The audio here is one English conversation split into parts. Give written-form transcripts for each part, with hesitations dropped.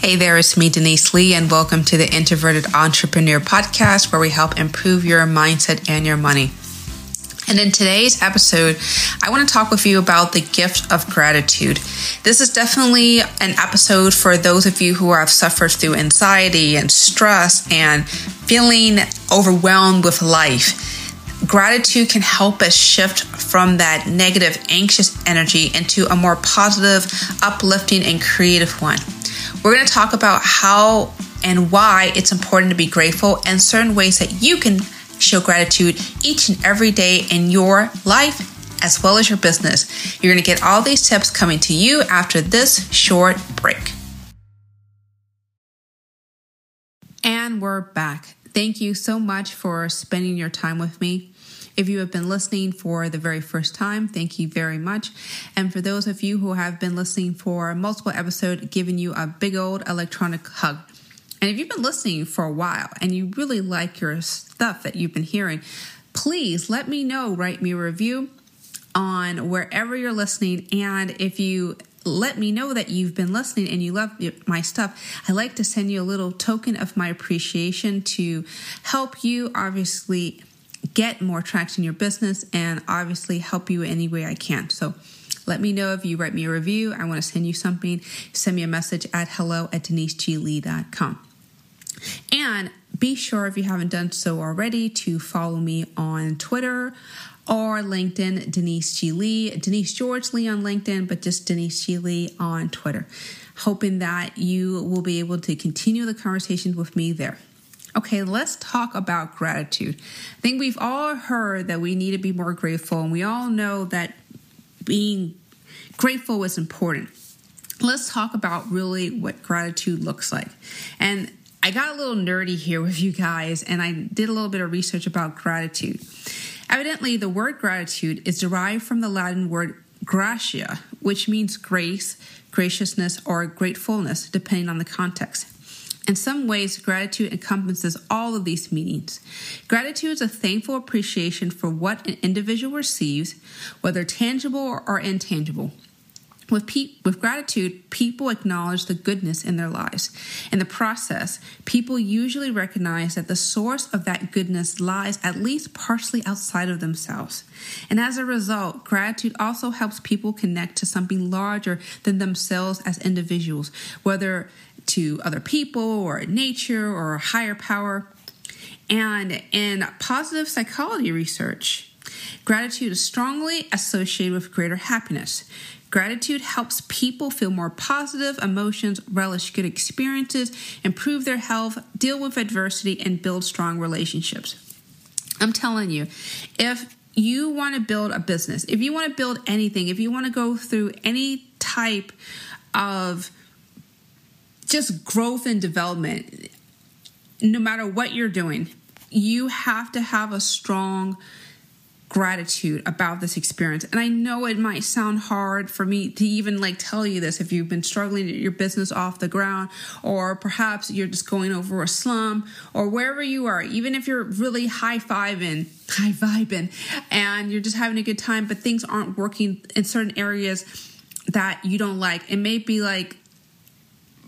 Hey there, it's me, Denise Lee, and welcome to the Introverted Entrepreneur Podcast, where we help improve your mindset and your money. And in today's episode, I want to talk with you about the gift of gratitude. This is definitely an episode for those of you who have suffered through anxiety and stress and feeling overwhelmed with life. Gratitude can help us shift from that negative, anxious energy into a more positive, uplifting, and creative one. We're going to talk about how and why it's important to be grateful and certain ways that you can show gratitude each and every day in your life as well as your business. You're going to get all these tips coming to you after this short break. And we're back. Thank you so much for spending your time with me. If you have been listening for the very first time, thank you very much. And for those of you who have been listening for multiple episodes, giving you a big old electronic hug. And if you've been listening for a while and you really like your stuff that you've been hearing, please let me know, write me a review on wherever you're listening. And if you let me know that you've been listening and you love my stuff, I like to send you a little token of my appreciation to help you obviously get more traction in your business and obviously help you any way I can. So let me know if you write me a review. I want to send you something. Send me a message at hello@deniseglee.com. And be sure, if you haven't done so already, to follow me on Twitter or LinkedIn, Denise G. Lee, Denise George Lee on LinkedIn, but just Denise G. Lee on Twitter. Hoping that you will be able to continue the conversation with me there. Okay, let's talk about gratitude. I think we've all heard that we need to be more grateful, and we all know that being grateful is important. Let's talk about really what gratitude looks like. And I got a little nerdy here with you guys, and I did a little bit of research about gratitude. Evidently, the word gratitude is derived from the Latin word gratia, which means grace, graciousness, or gratefulness, depending on the context. In some ways, gratitude encompasses all of these meanings. Gratitude is a thankful appreciation for what an individual receives, whether tangible or intangible. With gratitude, people acknowledge the goodness in their lives. In the process, people usually recognize that the source of that goodness lies at least partially outside of themselves. And as a result, gratitude also helps people connect to something larger than themselves as individuals, whether to other people or nature or higher power. And in positive psychology research, gratitude is strongly associated with greater happiness. Gratitude helps people feel more positive emotions, relish good experiences, improve their health, deal with adversity, and build strong relationships. I'm telling you, if you want to build a business, if you want to build anything, if you want to go through any type of just growth and development, no matter what you're doing, you have to have a strong gratitude about this experience. And I know it might sound hard for me to even tell you this if you've been struggling to get your business off the ground, or perhaps you're just going over a slump, or wherever you are, even if you're really high-vibing and you're just having a good time, but things aren't working in certain areas that you don't like. It may be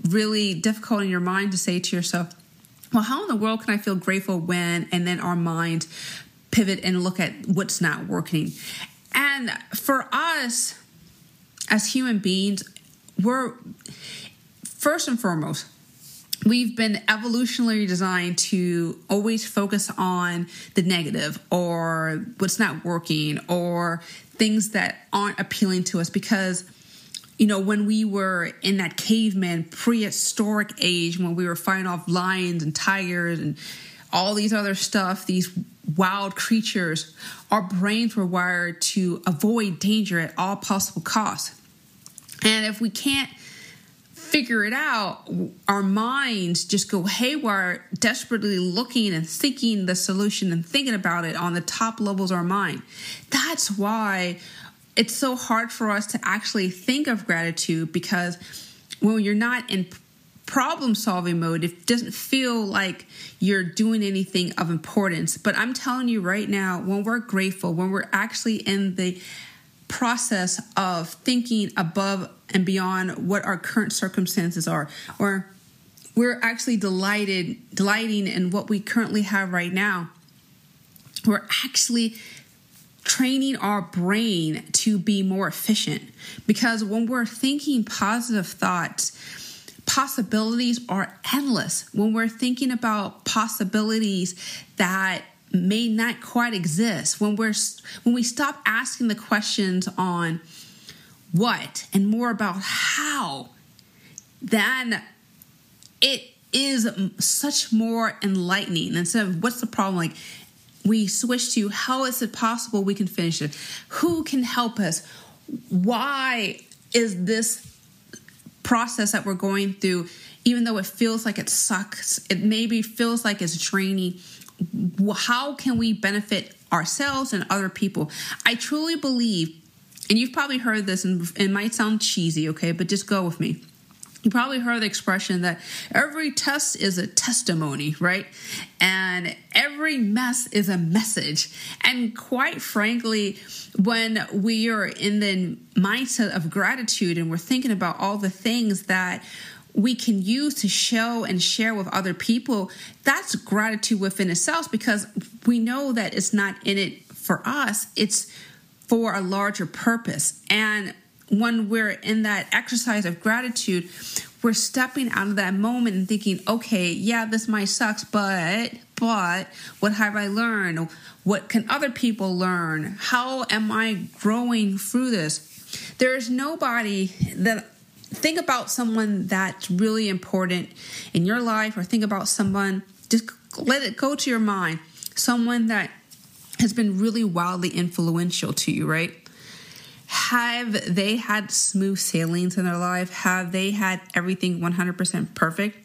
really difficult in your mind to say to yourself, well, how in the world can I feel grateful when, and then our mind pivot and look at what's not working. And for us as human beings, we're first and foremost, we've been evolutionarily designed to always focus on the negative or what's not working or things that aren't appealing to us, because when we were in that caveman prehistoric age, when we were fighting off lions and tigers and all these other stuff, these wild creatures, our brains were wired to avoid danger at all possible costs. And if we can't figure it out, our minds just go haywire, desperately looking and seeking the solution and thinking about it on the top levels of our mind. That's why it's so hard for us to actually think of gratitude, because when you're not in problem-solving mode, it doesn't feel like you're doing anything of importance. But I'm telling you right now, when we're grateful, when we're actually in the process of thinking above and beyond what our current circumstances are, or We're actually delighting in what we currently have right now. We're actually training our brain to be more efficient, because when we're thinking positive thoughts, possibilities are endless. When we're thinking about possibilities that may not quite exist, when we stop asking the questions on what and more about how, then it is such more enlightening. Instead of what's the problem, like we switch to how is it possible we can finish it? Who can help us? Why is this process that we're going through, even though it feels like it sucks, it maybe feels like it's draining, how can we benefit ourselves and other people? I truly believe, and you've probably heard this, and it might sound cheesy, okay, but just go with me. You probably heard the expression that every test is a testimony, right? And every mess is a message. And quite frankly, when we are in the mindset of gratitude and we're thinking about all the things that we can use to show and share with other people, that's gratitude within itself, because we know that it's not in it for us. It's for a larger purpose. And when we're in that exercise of gratitude, we're stepping out of that moment and thinking, okay, yeah, this might suck, but what have I learned? What can other people learn? How am I growing through this? There's nobody that, think about someone that's really important in your life, or think about someone, just let it go to your mind, someone that has been really wildly influential to you, right? Have they had smooth sailings in their life? Have they had everything 100% perfect?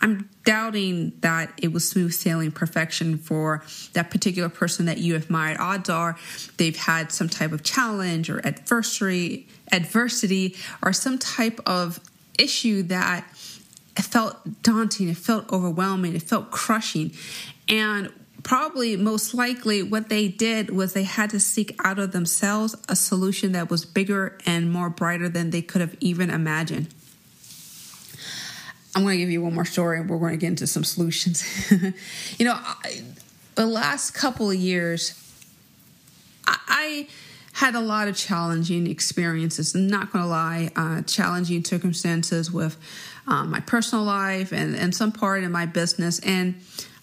I'm doubting that it was smooth sailing perfection for that particular person that you admired. Odds are they've had some type of challenge or adversity or some type of issue that felt daunting, it felt overwhelming, it felt crushing. And probably most likely what they did was they had to seek out of themselves a solution that was bigger and more brighter than they could have even imagined. I'm going to give you one more story and we're going to get into some solutions. You know, the last couple of years, I had a lot of challenging experiences. I'm not going to lie, challenging circumstances with my personal life and some part in my business. And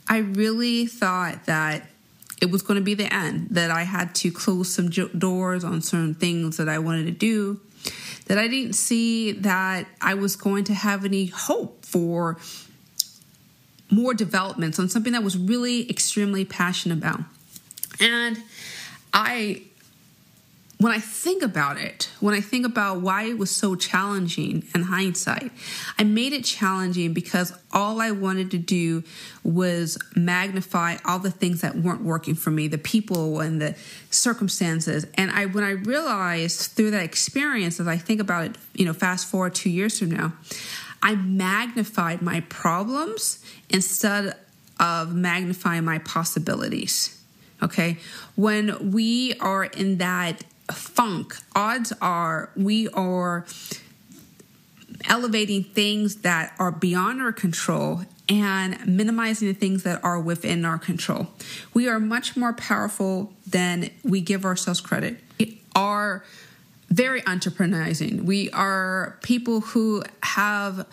I really thought that it was going to be the end, that I had to close some doors on certain things that I wanted to do, that I didn't see that I was going to have any hope for more developments on something that was really extremely passionate about. And when I think about it, when I think about why it was so challenging in hindsight, I made it challenging because all I wanted to do was magnify all the things that weren't working for me, the people and the circumstances. And when I realized through that experience, as I think about it, you know, fast forward 2 years from now, I magnified my problems instead of magnifying my possibilities, okay? When we are in that funk, odds are we are elevating things that are beyond our control and minimizing the things that are within our control. We are much more powerful than we give ourselves credit. We are very entrepreneurizing. We are people who have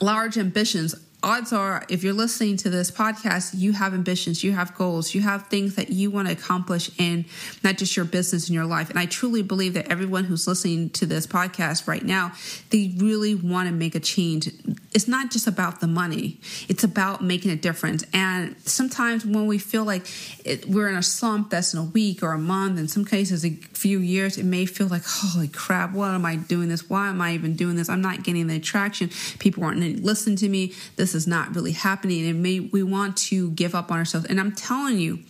large ambitions. Odds are, if you're listening to this podcast, you have ambitions, you have goals, you have things that you want to accomplish in not just your business and your life. And I truly believe that everyone who's listening to this podcast right now, they really want to make a change. It's not just about the money. It's about making a difference. And sometimes when we feel like we're in a slump that's in a week or a month, in some cases a few years, it may feel like, holy crap, what am I doing this? Why am I even doing this? I'm not getting the attraction. People aren't listening to me. This is not really happening, and we want to give up on ourselves. And I'm telling you,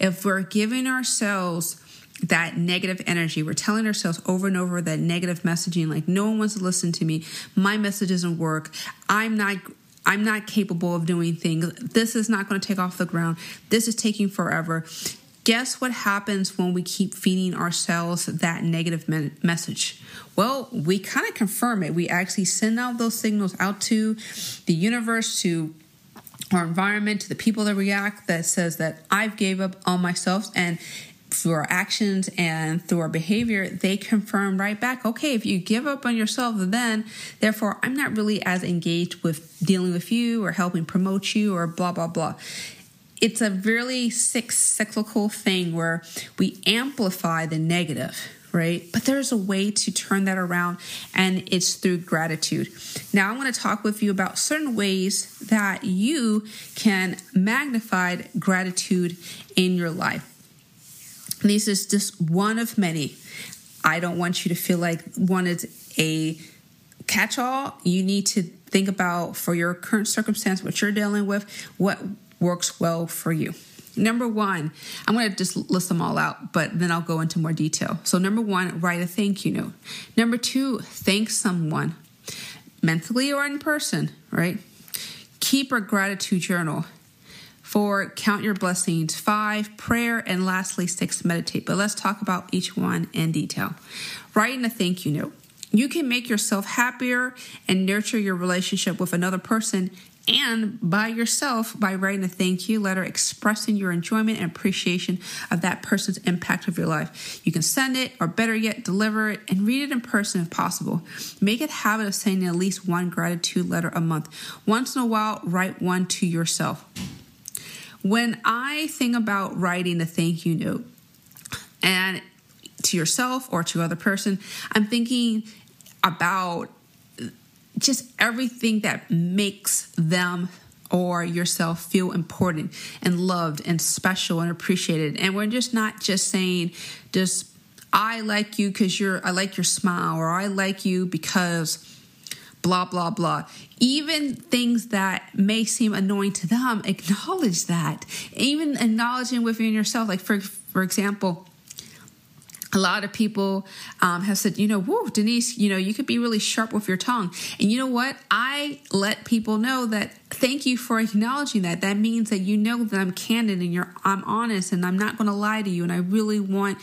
if we're giving ourselves that negative energy, we're telling ourselves over and over that negative messaging, like no one wants to listen to me, my message doesn't work, I'm not capable of doing things, this is not going to take off the ground, this is taking forever. Guess what happens when we keep feeding ourselves that negative message? Well, we kind of confirm it. We actually send out those signals out to the universe, to our environment, to the people that react, that says that I've gave up on myself. And through our actions and through our behavior, they confirm right back, okay, if you give up on yourself, then therefore I'm not really as engaged with dealing with you or helping promote you or blah, blah, blah. It's a really cyclical thing where we amplify the negative, right? But there's a way to turn that around, and it's through gratitude. Now, I want to talk with you about certain ways that you can magnify gratitude in your life. And this is just one of many. I don't want you to feel like one is a catch-all. You need to think about, for your current circumstance, what you're dealing with, what works well for you. Number one, I'm going to just list them all out, but then I'll go into more detail. So number one, write a thank you note. Number two, thank someone, mentally or in person, right? Keep a gratitude journal. 4, count your blessings. 5, prayer. And lastly, 6, meditate. But let's talk about each one in detail. Writing a thank you note. You can make yourself happier and nurture your relationship with another person and by yourself by writing a thank you letter, expressing your enjoyment and appreciation of that person's impact of your life. You can send it, or better yet, deliver it and read it in person if possible. Make it a habit of sending at least one gratitude letter a month. Once in a while, write one to yourself. When I think about writing a thank you note and to yourself or to other person, I'm thinking about just everything that makes them or yourself feel important and loved and special and appreciated. And we're just not just saying just, I like you because I like your smile, or I like you because blah, blah, blah. Even things that may seem annoying to them, acknowledge that. Even acknowledging within yourself, like for example, a lot of people have said, whoa, Denise, you could be really sharp with your tongue. And you know what? I let people know that, thank you for acknowledging that. That means that that I'm candid and I'm honest and I'm not going to lie to you. And I really want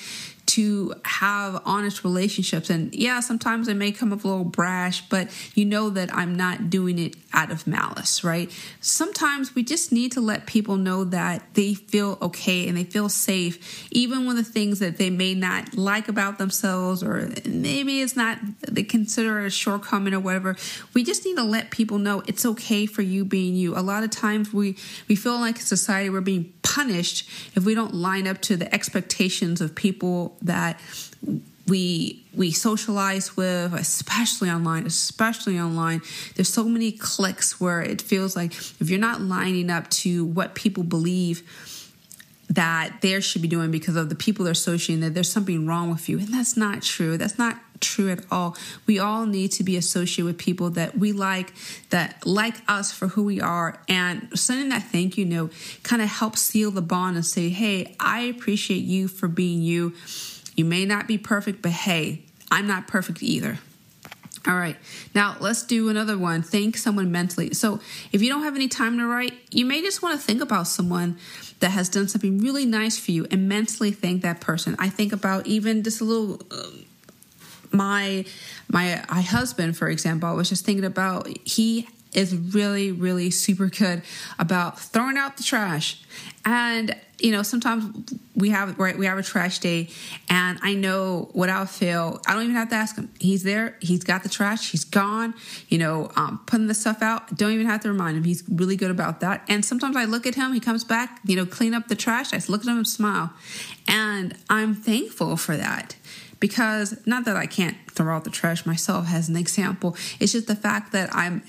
to have honest relationships. And yeah, sometimes it may come up a little brash, but that I'm not doing it out of malice, right? Sometimes we just need to let people know that they feel okay and they feel safe, even when the things that they may not like about themselves, or maybe it's not, they consider it a shortcoming or whatever. We just need to let people know it's okay for you being you. A lot of times we feel like in society we're being punished if we don't line up to the expectations of people that we socialize with, especially online. There's so many cliques where it feels like if you're not lining up to what people believe that they should be doing because of the people they're associating, that there's something wrong with you. And that's not true. That's not true at all. We all need to be associated with people that we like, that like us for who we are. And sending that thank you note kind of helps seal the bond and say, hey, I appreciate you for being you. You may not be perfect, but hey, I'm not perfect either. All right, now let's do another one. Thank someone mentally. So if you don't have any time to write, you may just want to think about someone that has done something really nice for you and mentally thank that person. I think about even just a little, my husband, for example. I was just thinking about, he is really, really super good about throwing out the trash. And sometimes we have a trash day, and I know what I'll feel. I don't even have to ask him. He's there. He's got the trash. He's gone, putting the stuff out. Don't even have to remind him. He's really good about that. And sometimes I look at him. He comes back, clean up the trash. I just look at him and smile. And I'm thankful for that, because not that I can't throw out the trash myself as an example. It's just the fact that I'm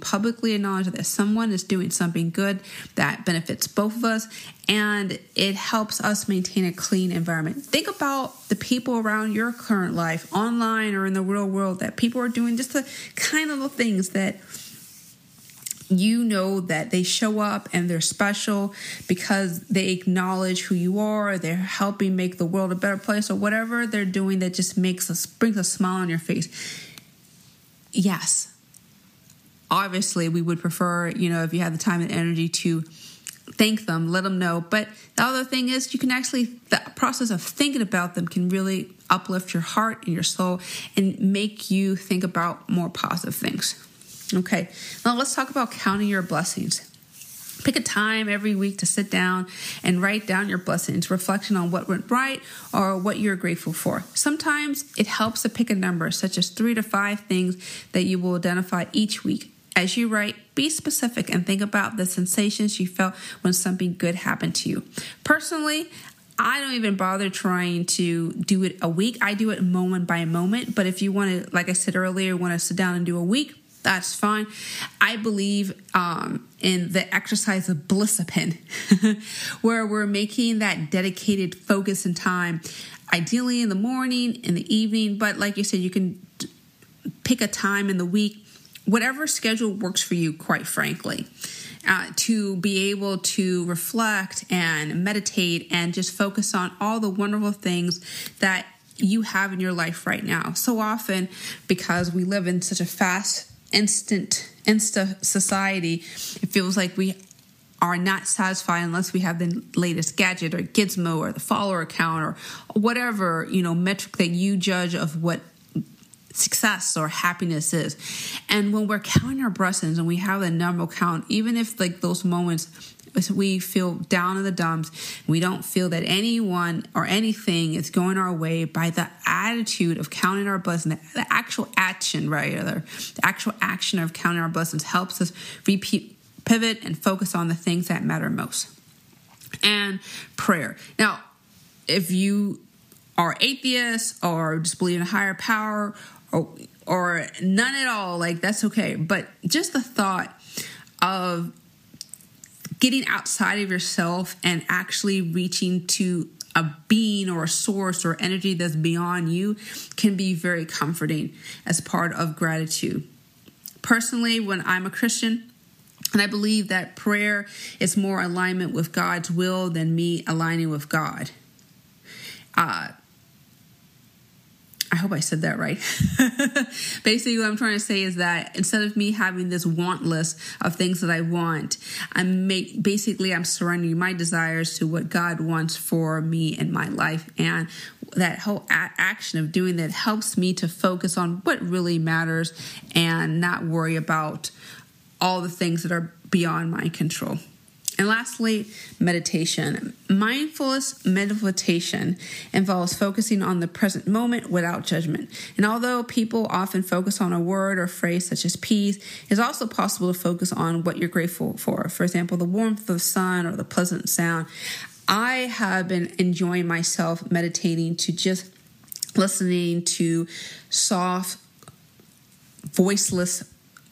publicly acknowledging that someone is doing something good that benefits both of us, and it helps us maintain a clean environment. Think about the people around your current life, online or in the real world, that people are doing just the kind of things that that they show up and they're special because they acknowledge who you are. They're helping make the world a better place, or whatever they're doing that just brings a smile on your face. Yes, obviously we would prefer, if you had the time and energy to thank them, let them know. But the other thing is you can actually, the process of thinking about them can really uplift your heart and your soul and make you think about more positive things. Okay, now let's talk about counting your blessings. Pick a time every week to sit down and write down your blessings, reflection on what went right or what you're grateful for. Sometimes it helps to pick a number, such as 3 to 5 things that you will identify each week. As you write, be specific and think about the sensations you felt when something good happened to you. Personally, I don't even bother trying to do it a week. I do it moment by moment. But if you want to, like I said earlier, want to sit down and do a week, that's fine. I believe in the exercise of blissipin, where we're making that dedicated focus and time, ideally in the morning, in the evening. But like you said, you can pick a time in the week, whatever schedule works for you, quite frankly. To be able to reflect and meditate and just focus on all the wonderful things that you have in your life right now. So often, because we live in such a fast, insta society, it feels like we are not satisfied unless we have the latest gadget or gizmo or the follower count or whatever, you know, metric that you judge of what success or happiness is. And when we're counting our blessings and we have a number count, even if like those moments we feel down in the dumps, we don't feel that anyone or anything is going our way, by the attitude of counting our blessings, the actual action, rather, the actual action of counting our blessings helps us pivot and focus on the things that matter most. And prayer. Now, if you are atheists or just believe in a higher power, or none at all, like that's okay. But just the thought of getting outside of yourself and actually reaching to a being or a source or energy that's beyond you can be very comforting as part of gratitude. Personally, when I'm a Christian, and I believe that prayer is more alignment with God's will than me aligning with God. I hope I said that right. Basically, what I'm trying to say is that instead of me having this want list of things that I want, I'm surrendering my desires to what God wants for me in my life. And that whole action of doing that helps me to focus on what really matters and not worry about all the things that are beyond my control. And lastly, meditation. Mindfulness meditation involves focusing on the present moment without judgment. And although people often focus on a word or phrase such as peace, it's also possible to focus on what you're grateful for. For example, the warmth of the sun or the pleasant sound. I have been enjoying myself meditating to just listening to soft, voiceless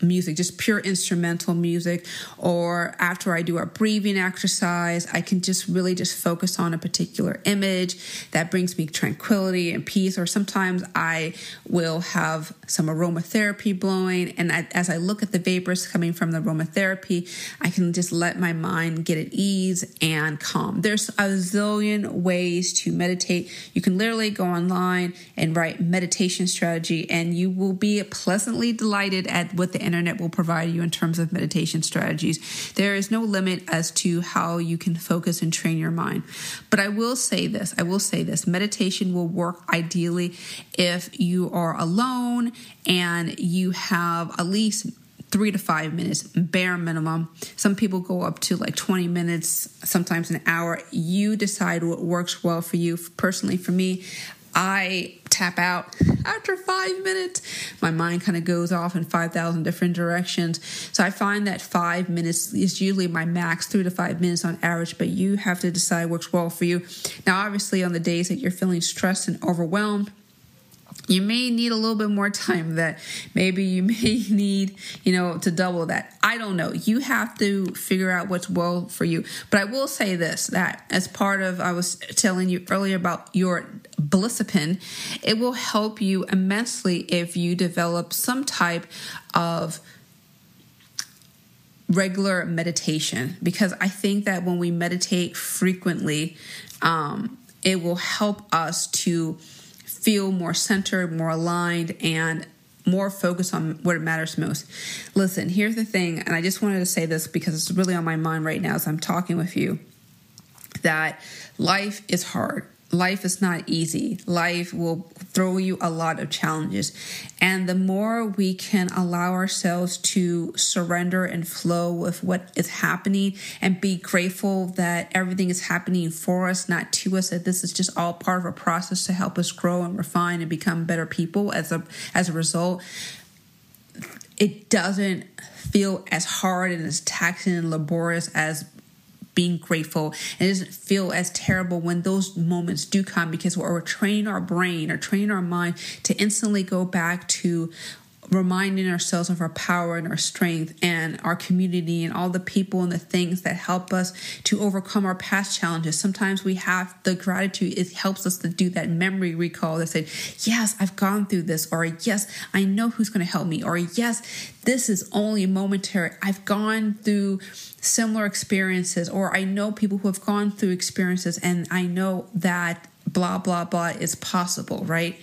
music, just pure instrumental music, or after I do a breathing exercise, I can just really just focus on a particular image that brings me tranquility and peace. Or sometimes I will have some aromatherapy blowing, and as I look at the vapors coming from the aromatherapy, I can just let my mind get at ease and calm. There's a zillion ways to meditate. You can literally go online and write meditation strategy, and you will be pleasantly delighted at what the internet will provide you in terms of meditation strategies. There is no limit as to how you can focus and train your mind. But I will say this, meditation will work ideally if you are alone and you have at least 3 to 5 minutes, bare minimum. Some people go up to like 20 minutes, sometimes an hour. You decide what works well for you. Personally, for me, I tap out after 5 minutes. My mind kind of goes off in 5,000 different directions. So I find that 5 minutes is usually my max, 3 to 5 minutes on average, but you have to decide what's well for you. Now, obviously, on the days that you're feeling stressed and overwhelmed, you may need a little bit more time. That maybe you may need, to double that. I don't know. You have to figure out what's well for you. But I will say this, that as part of, I was telling you earlier about your blissipin, it will help you immensely if you develop some type of regular meditation. Because I think that when we meditate frequently, it will help us to feel more centered, more aligned, and more focused on what matters most. Listen, here's the thing, and I just wanted to say this because it's really on my mind right now as I'm talking with you, that life is hard. Life is not easy. Life will throw you a lot of challenges. And the more we can allow ourselves to surrender and flow with what is happening and be grateful that everything is happening for us, not to us, that this is just all part of a process to help us grow and refine and become better people as a result, it doesn't feel as hard and as taxing and laborious as being grateful, and it doesn't feel as terrible when those moments do come, because we're training our brain or training our mind to instantly go back to reminding ourselves of our power and our strength and our community and all the people and the things that help us to overcome our past challenges. Sometimes we have the gratitude. It helps us to do that memory recall that said, yes, I've gone through this, or yes, I know who's going to help me, or yes, this is only momentary. I've gone through similar experiences, or I know people who have gone through experiences, and I know that blah, blah, blah is possible, right?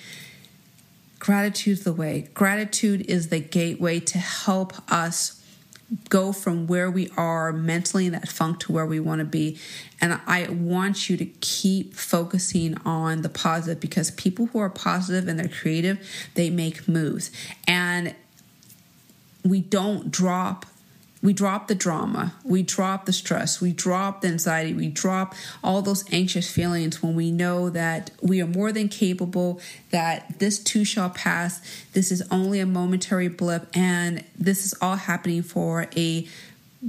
Gratitude's the way. Gratitude is the gateway to help us go from where we are mentally in that funk to where we want to be. And I want you to keep focusing on the positive, because people who are positive and they're creative, they make moves. And we drop the drama, we drop the stress, we drop the anxiety, we drop all those anxious feelings when we know that we are more than capable, that this too shall pass, this is only a momentary blip, and this is all happening for a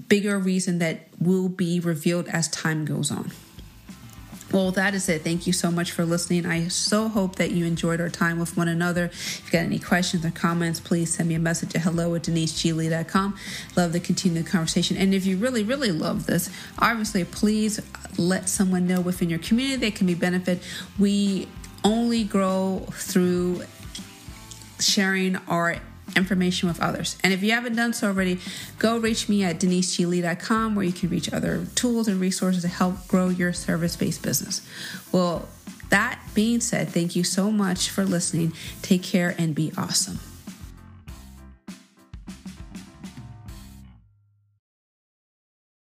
bigger reason that will be revealed as time goes on. Well, that is it. Thank you so much for listening. I so hope that you enjoyed our time with one another. If you've got any questions or comments, please send me a message at hello@deniseglee.com. Love to continue the conversation. And if you really, really love this, obviously, please let someone know within your community that can be benefit. We only grow through sharing our information with others. And if you haven't done so already, go reach me at deniseglee.com, where you can reach other tools and resources to help grow your service-based business. Well, that being said, thank you so much for listening. Take care and be awesome.